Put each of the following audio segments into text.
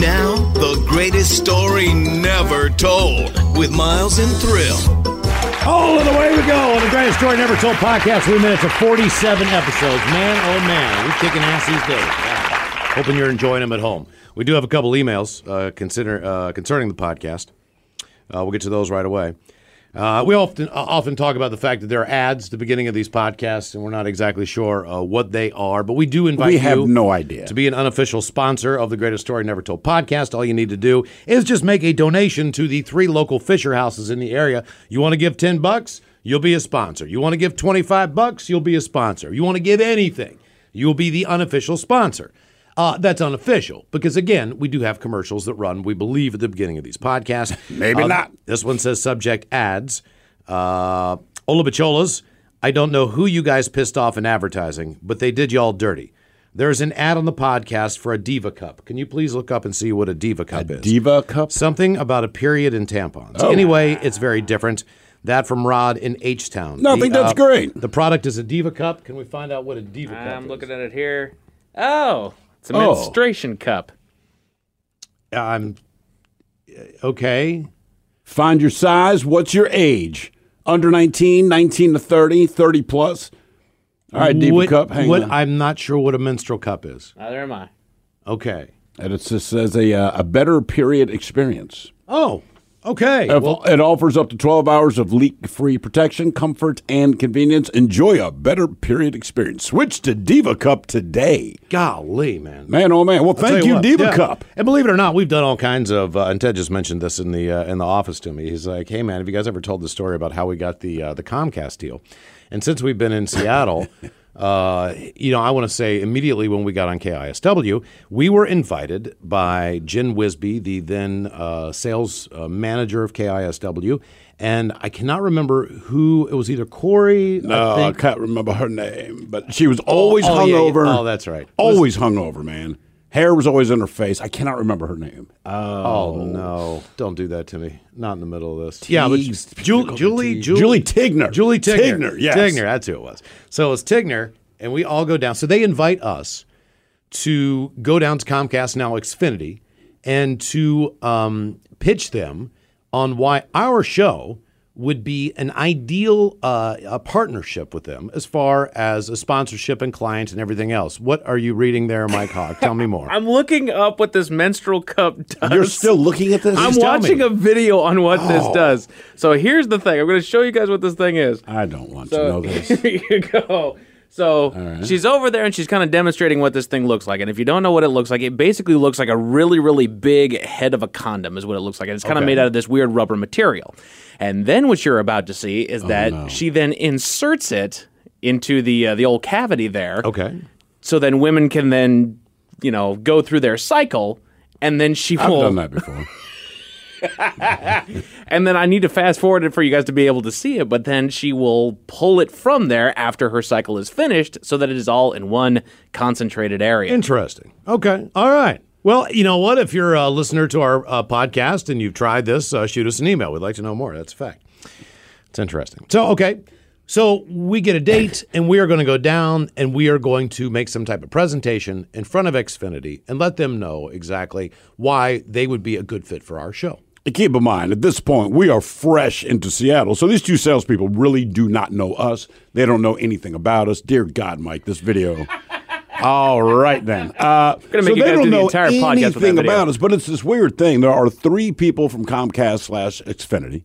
Now, the greatest story never told with Miles and Thrill. All of the way we go on the Greatest Story Never Told podcast. 3 minutes of 47 episodes. Man, oh man, we're kicking ass these days. Wow. Hoping you're enjoying them at home. We do have a couple emails concerning the podcast. We'll get to those right away. We often talk about the fact that there are ads at the beginning of these podcasts, and we're not exactly sure what they are, but we do invite you to be an unofficial sponsor of the Greatest Story Never Told podcast. All you need to do is just make a donation to the three local Fisher Houses in the area. You want to give $10, you'll be a sponsor. You want to give $25, you'll be a sponsor. You want to give anything, you'll be the unofficial sponsor. That's unofficial because, again, we do have commercials that run, we believe, at the beginning of these podcasts. Maybe not. This one says subject ads. Olabacholas, I don't know who you guys pissed off in advertising, but they did y'all dirty. There's an ad on the podcast for a Diva Cup. Can you please look up and see what a Diva Cup is? A Diva Cup? Something about a period and tampons. Oh. Anyway, it's very different. That from Rod in H-Town. No, I think that's great. The product is a Diva Cup. Can we find out what a Diva Cup is? I'm looking at it here. Oh, it's a menstruation cup. Okay. Find your size. What's your age? Under 19, 19 to 30, 30 plus. All right, Diva Cup, hang on. I'm not sure what a menstrual cup is. Neither am I. Okay. And it just says a better period experience. Oh, okay. It offers up to 12 hours of leak-free protection, comfort, and convenience. Enjoy a better period experience. Switch to Diva Cup today. Golly, man. Man, oh, man. Well, thank you, Diva Cup. And believe it or not, we've done all kinds of, and Ted just mentioned this in the office to me. He's like, hey, man, have you guys ever told the story about how we got the Comcast deal? And since we've been in Seattle, I want to say immediately when we got on KISW, we were invited by Jen Wisby, the then sales manager of KISW, and I cannot remember who it was. Either Corey. No, I can't remember her name, but she was always hungover. Yeah. Oh, that's right. Always hungover, man. Hair was always in her face. I cannot remember her name. Oh no! Don't do that to me. Not in the middle of this. Yeah, but Julie Tigner. Julie Tigner. Yes. Tigner. That's who it was. So it was Tigner, and we all go down. So they invite us to go down to Comcast, now Xfinity, and to pitch them on why our show would be an ideal partnership with them as far as a sponsorship and client and everything else. What are you reading there, Mike Hogg? Tell me more. I'm looking up what this menstrual cup does. You're still looking at this? I'm watching a video on what this does. So here's the thing. I'm going to show you guys what this thing is. I don't want to know this. Here you go. So She's over there, and she's kind of demonstrating what this thing looks like. And if you don't know what it looks like, it basically looks like a really, really big head of a condom is what it looks like. And it's kind of made out of this weird rubber material. And then what you're about to see is she then inserts it into the old cavity there. Okay. So then women can then, go through their cycle, and then she will... I've done that before. And then I need to fast forward it for you guys to be able to see it, but then she will pull it from there after her cycle is finished so that it is all in one concentrated area. Interesting. Okay. All right. Well, you know what? If you're a listener to our podcast and you've tried this, shoot us an email. We'd like to know more. That's a fact. It's interesting. So, okay. So we get a date, and we are going to go down, and we are going to make some type of presentation in front of Xfinity and let them know exactly why they would be a good fit for our show. And keep in mind, at this point, we are fresh into Seattle, so these two salespeople really do not know us. They don't know anything about us. Dear God, Mike, this video. All right, then. So they don't know anything about us, but it's this weird thing. There are three people from Comcast/Xfinity.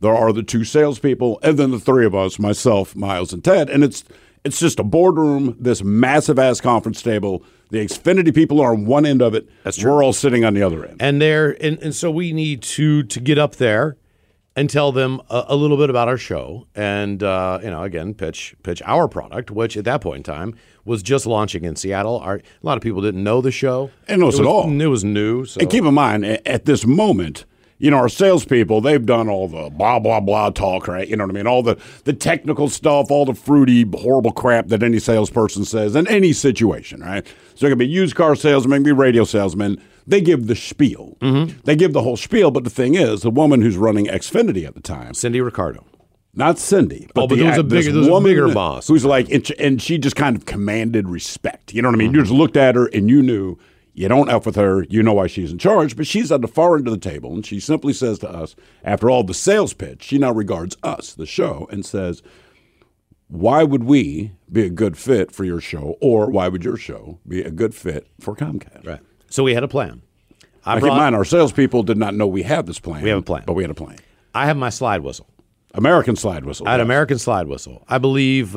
There are the two salespeople, and then the three of us, myself, Miles, and Ted, and it's just a boardroom, this massive-ass conference table. The Xfinity people are on one end of it. That's true. We're all sitting on the other end. And so we need to get up there and tell them a little bit about our show and, again, pitch our product, which at that point in time was just launching in Seattle. A lot of people didn't know the show. And it was at all. It was new. So. And keep in mind, at this moment, our salespeople, they've done all the blah, blah, blah talk, right? You know what I mean? All the technical stuff, all the fruity, horrible crap that any salesperson says in any situation, right? So it could be used car salesman, it could be radio salesman. They give the spiel. Mm-hmm. They give the whole spiel, but the thing is, the woman who's running Xfinity at the time. Cindy Ricardo. Not Cindy, but there was a bigger boss. Who's like, and she just kind of commanded respect. You know what I mean? Mm-hmm. You just looked at her and you knew, You don't F with her. You know why she's in charge. But she's at the far end of the table, and she simply says to us, after all the sales pitch, she now regards us, the show, and says, why would we be a good fit for your show, or why would your show be a good fit for Comcast? Right. So we had a plan. Keep in mind, our salespeople did not know we had this plan. We have a plan. But we had a plan. I have my slide whistle. American slide whistle. I had American slide whistle. I believe,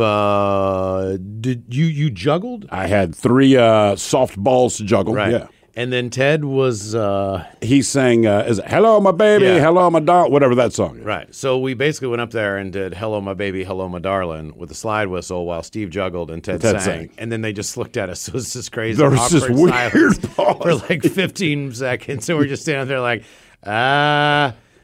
did you juggled? I had three softballs to juggle. Right. Yeah. And then Ted was... he sang, is it Hello, My Baby, yeah. Hello, My Darling, whatever that song is. Right. So we basically went up there and did Hello, My Baby, Hello, My Darling with a slide whistle while Steve juggled and Ted sang. And then they just looked at us. So it's just crazy. There was this weird pause for like 15 seconds. And we're just standing there like,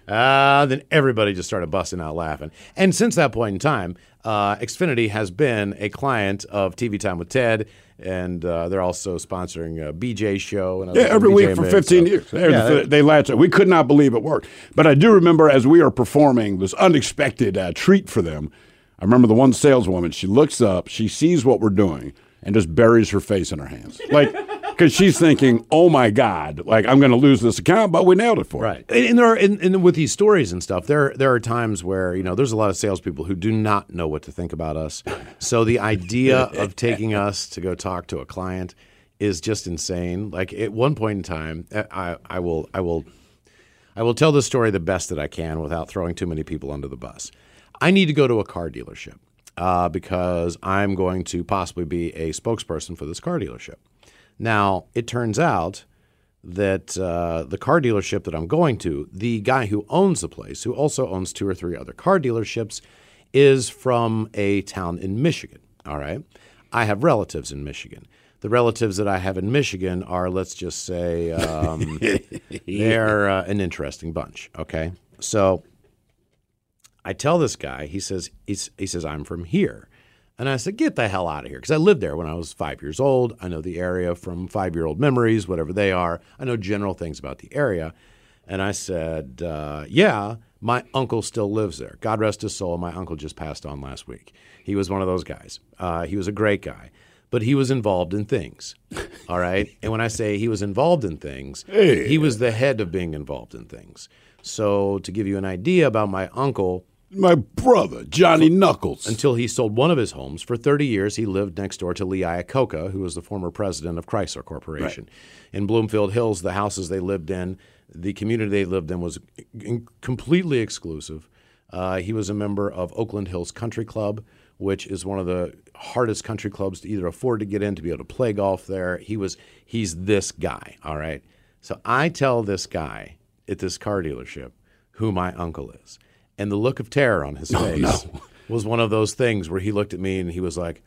then everybody just started busting out laughing. And since that point in time, Xfinity has been a client of TV Time with Ted, and they're also sponsoring a BJ show. And every week for 15 years. They latch it. We could not believe it worked. But I do remember as we are performing this unexpected treat for them, I remember the one saleswoman, she looks up, she sees what we're doing, and just buries her face in her hands. Like, because she's thinking, oh, my God, like, I'm going to lose this account, but we nailed it for it. Right. And, there are, with these stories and stuff, there are times where, you know, there's a lot of salespeople who do not know what to think about us. So the idea of taking us to go talk to a client is just insane. Like, at one point in time, I will tell this story the best that I can without throwing too many people under the bus. I need to go to a car dealership. Because I'm going to possibly be a spokesperson for this car dealership. Now, it turns out that the car dealership that I'm going to, the guy who owns the place, who also owns two or three other car dealerships, is from a town in Michigan, all right? I have relatives in Michigan. The relatives that I have in Michigan are, let's just say, they're an interesting bunch, okay? So... I tell this guy, he says, I'm from here. And I said, get the hell out of here. Because I lived there when I was 5 years old. I know the area from five-year-old memories, whatever they are. I know general things about the area. And I said, my uncle still lives there. God rest his soul. My uncle just passed on last week. He was one of those guys. He was a great guy. But he was involved in things, all right? And when I say he was involved in things, he was the head of being involved in things. So to give you an idea about my uncle... My brother, Johnny Knuckles. Until he sold one of his homes. For 30 years, he lived next door to Lee Iacocca, who was the former president of Chrysler Corporation. Right. In Bloomfield Hills, the houses they lived in, the community they lived in was completely exclusive. He was a member of Oakland Hills Country Club, which is one of the hardest country clubs to either afford to get in, to be able to play golf there. He's this guy, all right? So I tell this guy at this car dealership who my uncle is. And the look of terror on his face was one of those things where he looked at me and he was like,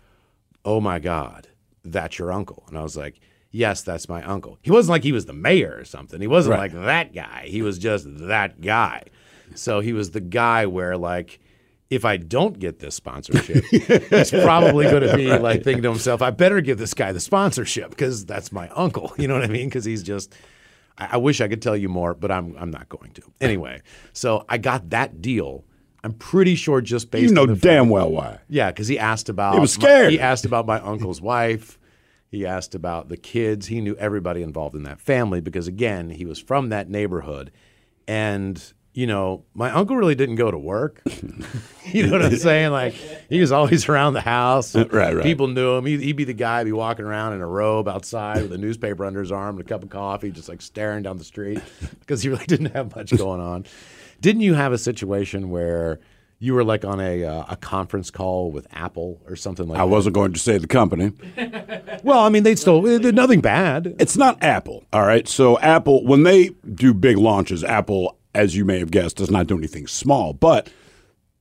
oh, my God, that's your uncle. And I was like, yes, that's my uncle. He wasn't like he was the mayor or something. He wasn't like that guy. He was just that guy. So he was the guy where, like, if I don't get this sponsorship, he's probably going to be like thinking to himself, I better give this guy the sponsorship because that's my uncle. You know what I mean? Because he's just... I wish I could tell you more, but I'm not going to. Anyway, so I got that deal. I'm pretty sure just based on the fact. You know damn well why. Yeah, because he asked about... He was scared. He asked about my uncle's wife. He asked about the kids. He knew everybody involved in that family because, again, he was from that neighborhood. And, you know, my uncle really didn't go to work. You know what I'm saying? Like, he was always around the house. Right. People knew him. He'd be the guy, be walking around in a robe outside with a newspaper under his arm and a cup of coffee, just like staring down the street because he really didn't have much going on. Didn't you have a situation where you were like on a conference call with Apple or something like that? I wasn't going to say the company. Well, I mean, they're nothing bad. It's not Apple, all right? So Apple, when they do big launches, Apple, as you may have guessed, does not do anything small. But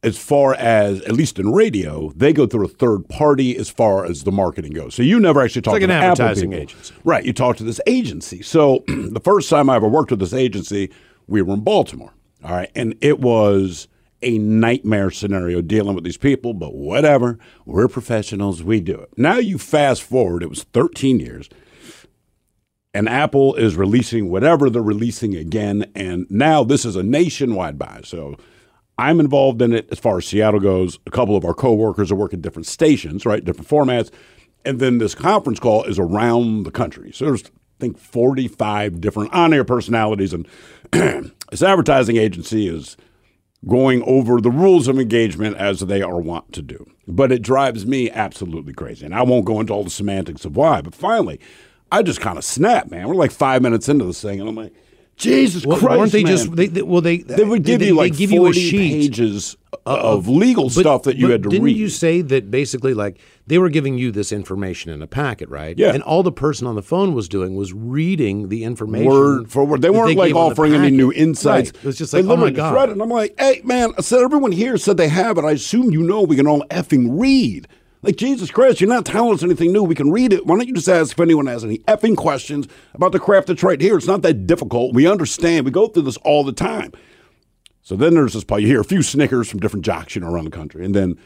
as far as, at least in radio, they go through a third party as far as the marketing goes. So you never actually talk to an advertising agency. Right. You talk to this agency. So the first time I ever worked with this agency, we were in Baltimore. All right. And it was a nightmare scenario dealing with these people. But whatever. We're professionals. We do it. Now you fast forward. It was 13 years. And Apple is releasing whatever they're releasing again. And now this is a nationwide buy. So I'm involved in it as far as Seattle goes. A couple of our coworkers are working different stations, right, different formats. And then this conference call is around the country. So there's think 45 different on-air personalities, and this advertising agency is going over the rules of engagement as they are wont to do. But it drives me absolutely crazy, and I won't go into all the semantics of why, but finally, I just kind of snapped, man. We're like 5 minutes into this thing, and I'm like, Jesus Christ, weren't they man. Just, they, well, they would give they, you like give 40 you a sheet pages of legal stuff that you had to read. Didn't you say that basically like they were giving you this information in a packet, right? Yeah. And all the person on the phone was doing was reading the information. Word for word. They weren't like offering any new insights. Right. It was just like, oh my God. Read it. And I'm like, hey, man, I said everyone here said they have it. I assume you know we can all effing read. Like, Jesus Christ, you're not telling us anything new. We can read it. Why don't you just ask if anyone has any effing questions about the craft that's right here? It's not that difficult. We understand. We go through this all the time. So then there's this pause. You hear a few snickers from different jocks, you know, around the country. And then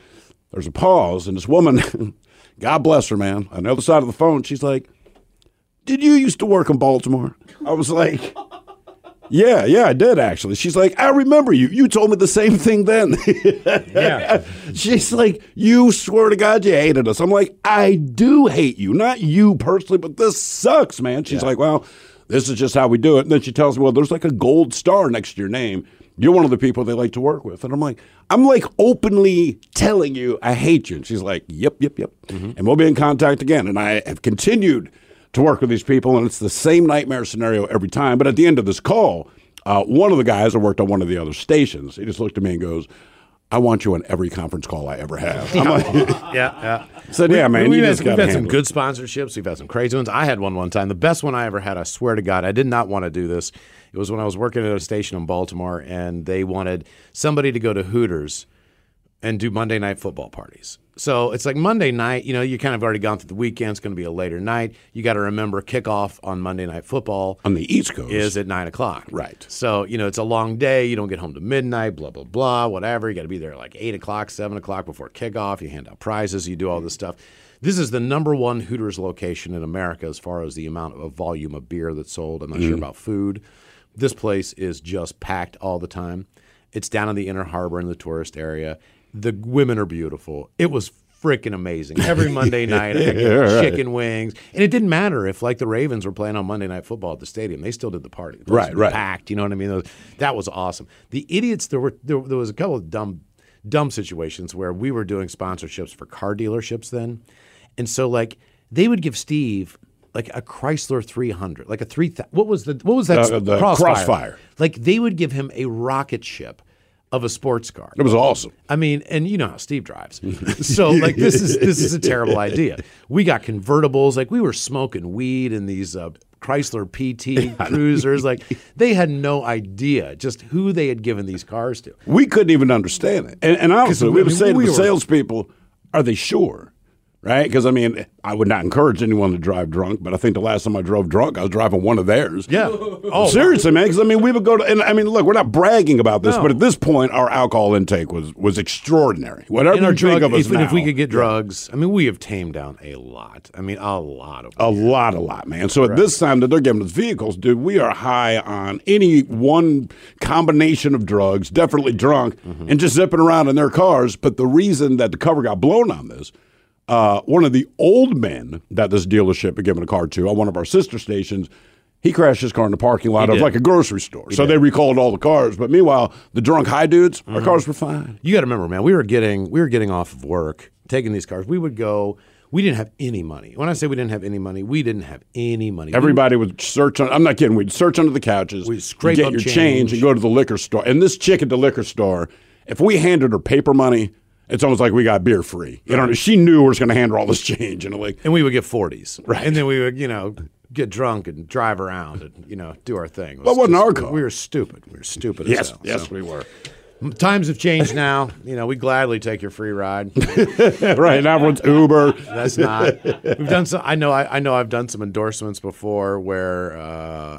there's a pause, and this woman, God bless her, man, on the other side of the phone, she's like, did you used to work in Baltimore? I was like, yeah, I did, actually. She's like, I remember you. You told me the same thing then. Yeah. She's like, you swear to God you hated us. I'm like, I do hate you. Not you personally, but this sucks, man. She's like, well, this is just how we do it. And then she tells me, well, there's like a gold star next to your name. You're one of the people they like to work with. And I'm like openly telling you I hate you. And she's like, yep. Mm-hmm. And we'll be in contact again. And I have continued to work with these people, and it's the same nightmare scenario every time. But at the end of this call, one of the guys that worked on one of the other stations, he just looked at me and goes, I want you on every conference call I ever have. I'm like, yeah. Said, yeah, man, you just got to handle it. We've had some good sponsorships. We've had some crazy ones. I had one time. The best one I ever had, I swear to God, I did not want to do this. It was when I was working at a station in Baltimore, and they wanted somebody to go to Hooters and do Monday night football parties. So it's like Monday night, you know, you kind of already gone through the weekend. It's going to be a later night. You got to remember kickoff on Monday night football on the East Coast is at 9:00. Right. So, you know, it's a long day. You don't get home to midnight, blah, blah, blah, whatever. You got to be there at like 8:00, 7:00 before kickoff. You hand out prizes. You do all this stuff. This is the number one Hooters location in America as far as the amount of volume of beer that's sold. I'm not sure about food. This place is just packed all the time. It's down in the Inner Harbor in the tourist area. The women are beautiful. It was freaking amazing. Every Monday night, I get chicken wings. And it didn't matter if, like, the Ravens were playing on Monday Night Football at the stadium. They still did the party. The place was packed. You know what I mean? That was awesome. The idiots, there was a couple of dumb situations where we were doing sponsorships for car dealerships then. And so, like, they would give Steve – like a Chrysler 300, like a 3,000. What was that? The Crossfire. Like they would give him a rocket ship of a sports car. It was awesome. I mean, and you know how Steve drives. So like this is a terrible idea. We got convertibles. Like we were smoking weed in these Chrysler PT Cruisers. Like they had no idea just who they had given these cars to. We couldn't even understand it. And honestly, we would say to the salespeople, "Are they sure?" Right? Because, I mean, I would not encourage anyone to drive drunk, but I think the last time I drove drunk, I was driving one of theirs. Yeah. Oh, seriously, man. Because, I mean, we would go to, and I mean, look, we're not bragging about this, but at this point, our alcohol intake was extraordinary. Whatever you think of us now. If we could get drugs, I mean, we have tamed down a lot. I mean, a lot, man. So at this time that they're giving us vehicles, dude, we are high on any one combination of drugs, definitely drunk, and just zipping around in their cars. But the reason that the cover got blown on this, one of the old men that this dealership had given a car to on one of our sister stations, he crashed his car in the parking lot of like a grocery store. He They recalled all the cars. But meanwhile, the drunk high dudes, our cars were fine. You got to remember, man, we were getting off of work, taking these cars. We would go. We didn't have any money. When I say we didn't have any money, we didn't have any money. Everybody would search. I'm not kidding. We'd search under the couches. We'd scrape up your change and go to the liquor store. And this chick at the liquor store, if we handed her paper money, it's almost like we got beer free. You know, she knew we were going to hand her all this change, and like, and we would get 40s, right? And then we would, you know, get drunk and drive around and you know do our thing. But wasn't our car? We were stupid. Yes, as hell. Yes, so we were. Times have changed now. You know, we gladly take your free ride. Right. Now everyone's Uber. That's not. We've done some. I know. I've done some endorsements before where,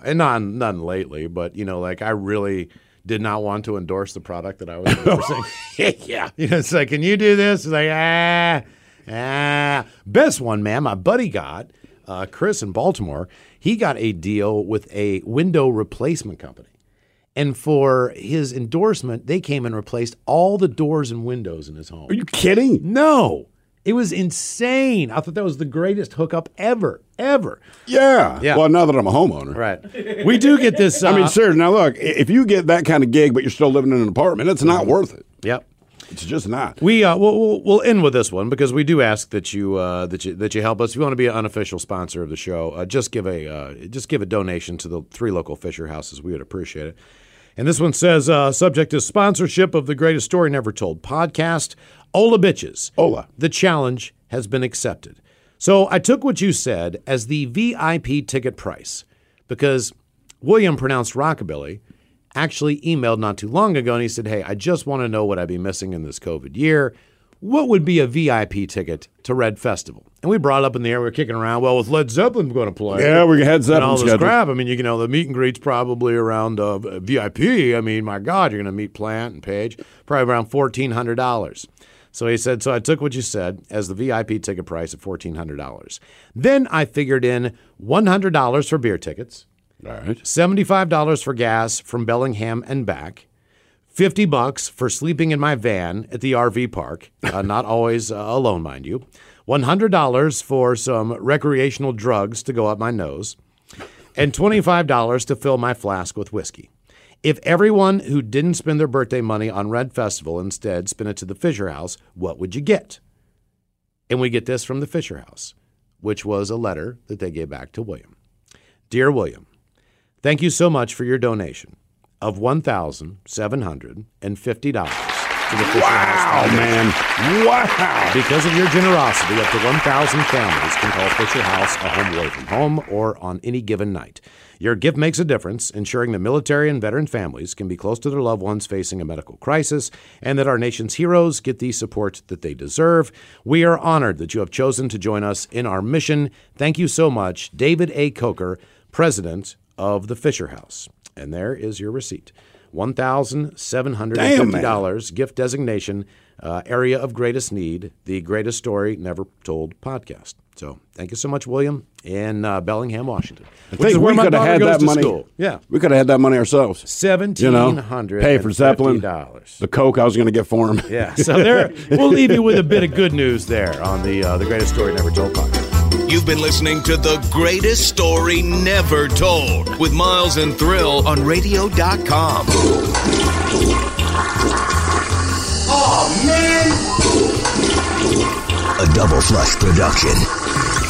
and none lately. But you know, like I really did not want to endorse the product that I was endorsing. Yeah. You know, it's like, can you do this? It's like, Best one, man. My buddy got, Chris in Baltimore, he got a deal with a window replacement company. And for his endorsement, they came and replaced all the doors and windows in his home. Are you kidding? No. It was insane. I thought that was the greatest hookup ever. Yeah. Well, now that I'm a homeowner. Right. We do get this. I mean, seriously, now look, if you get that kind of gig, but you're still living in an apartment, it's not worth it. Yep. It's just not. We'll end with this one because we do ask that you help us. If you want to be an unofficial sponsor of the show, just give a donation to the 3 local Fisher Houses. We would appreciate it. And this one says, subject is sponsorship of the Greatest Story Never Told podcast. Ola bitches. Ola. The challenge has been accepted. So I took what you said as the VIP ticket price because William, pronounced Rockabilly, actually emailed not too long ago and he said, hey, I just want to know what I'd be missing in this COVID year. What would be a VIP ticket to Red Festival? And we brought it up in the air. We were kicking around. Well, with Led Zeppelin going to play. Yeah, we had Zeppelin. And all this crap. I mean, you know, the meet and greet's probably around VIP. I mean, my God, you're going to meet Plant and Page. Probably around $1,400. So he said, so I took what you said as the VIP ticket price of $1,400. Then I figured in $100 for beer tickets. All right. $75 for gas from Bellingham and back. $50 for sleeping in my van at the RV park, not always alone, mind you. $100 for some recreational drugs to go up my nose. And $25 to fill my flask with whiskey. If everyone who didn't spend their birthday money on Red Festival instead spent it to the Fisher House, what would you get? And we get this from the Fisher House, which was a letter that they gave back to William. Dear William, thank you so much for your donation of $1,750. Wow, man. Wow. Because of your generosity, up to 1,000 families can call Fisher House a home away from home or on any given night. Your gift makes a difference, ensuring that military and veteran families can be close to their loved ones facing a medical crisis and that our nation's heroes get the support that they deserve. We are honored that you have chosen to join us in our mission. Thank you so much, David A. Coker, President of the Fisher House. And there is your receipt. $1,750 gift designation, area of greatest need, the Greatest Story Never Told podcast. So thank you so much, William, in Bellingham, Washington. I think we could have had that money. School. Yeah, we could have had that money ourselves. $1,750. Pay for Zeppelin. The Coke I was going to get for him. Yeah. So there, we'll leave you with a bit of good news there on the Greatest Story Never Told podcast. You've been listening to The Greatest Story Never Told with Miles and Thrill on Radio.com. Oh, man! A Double Flush production.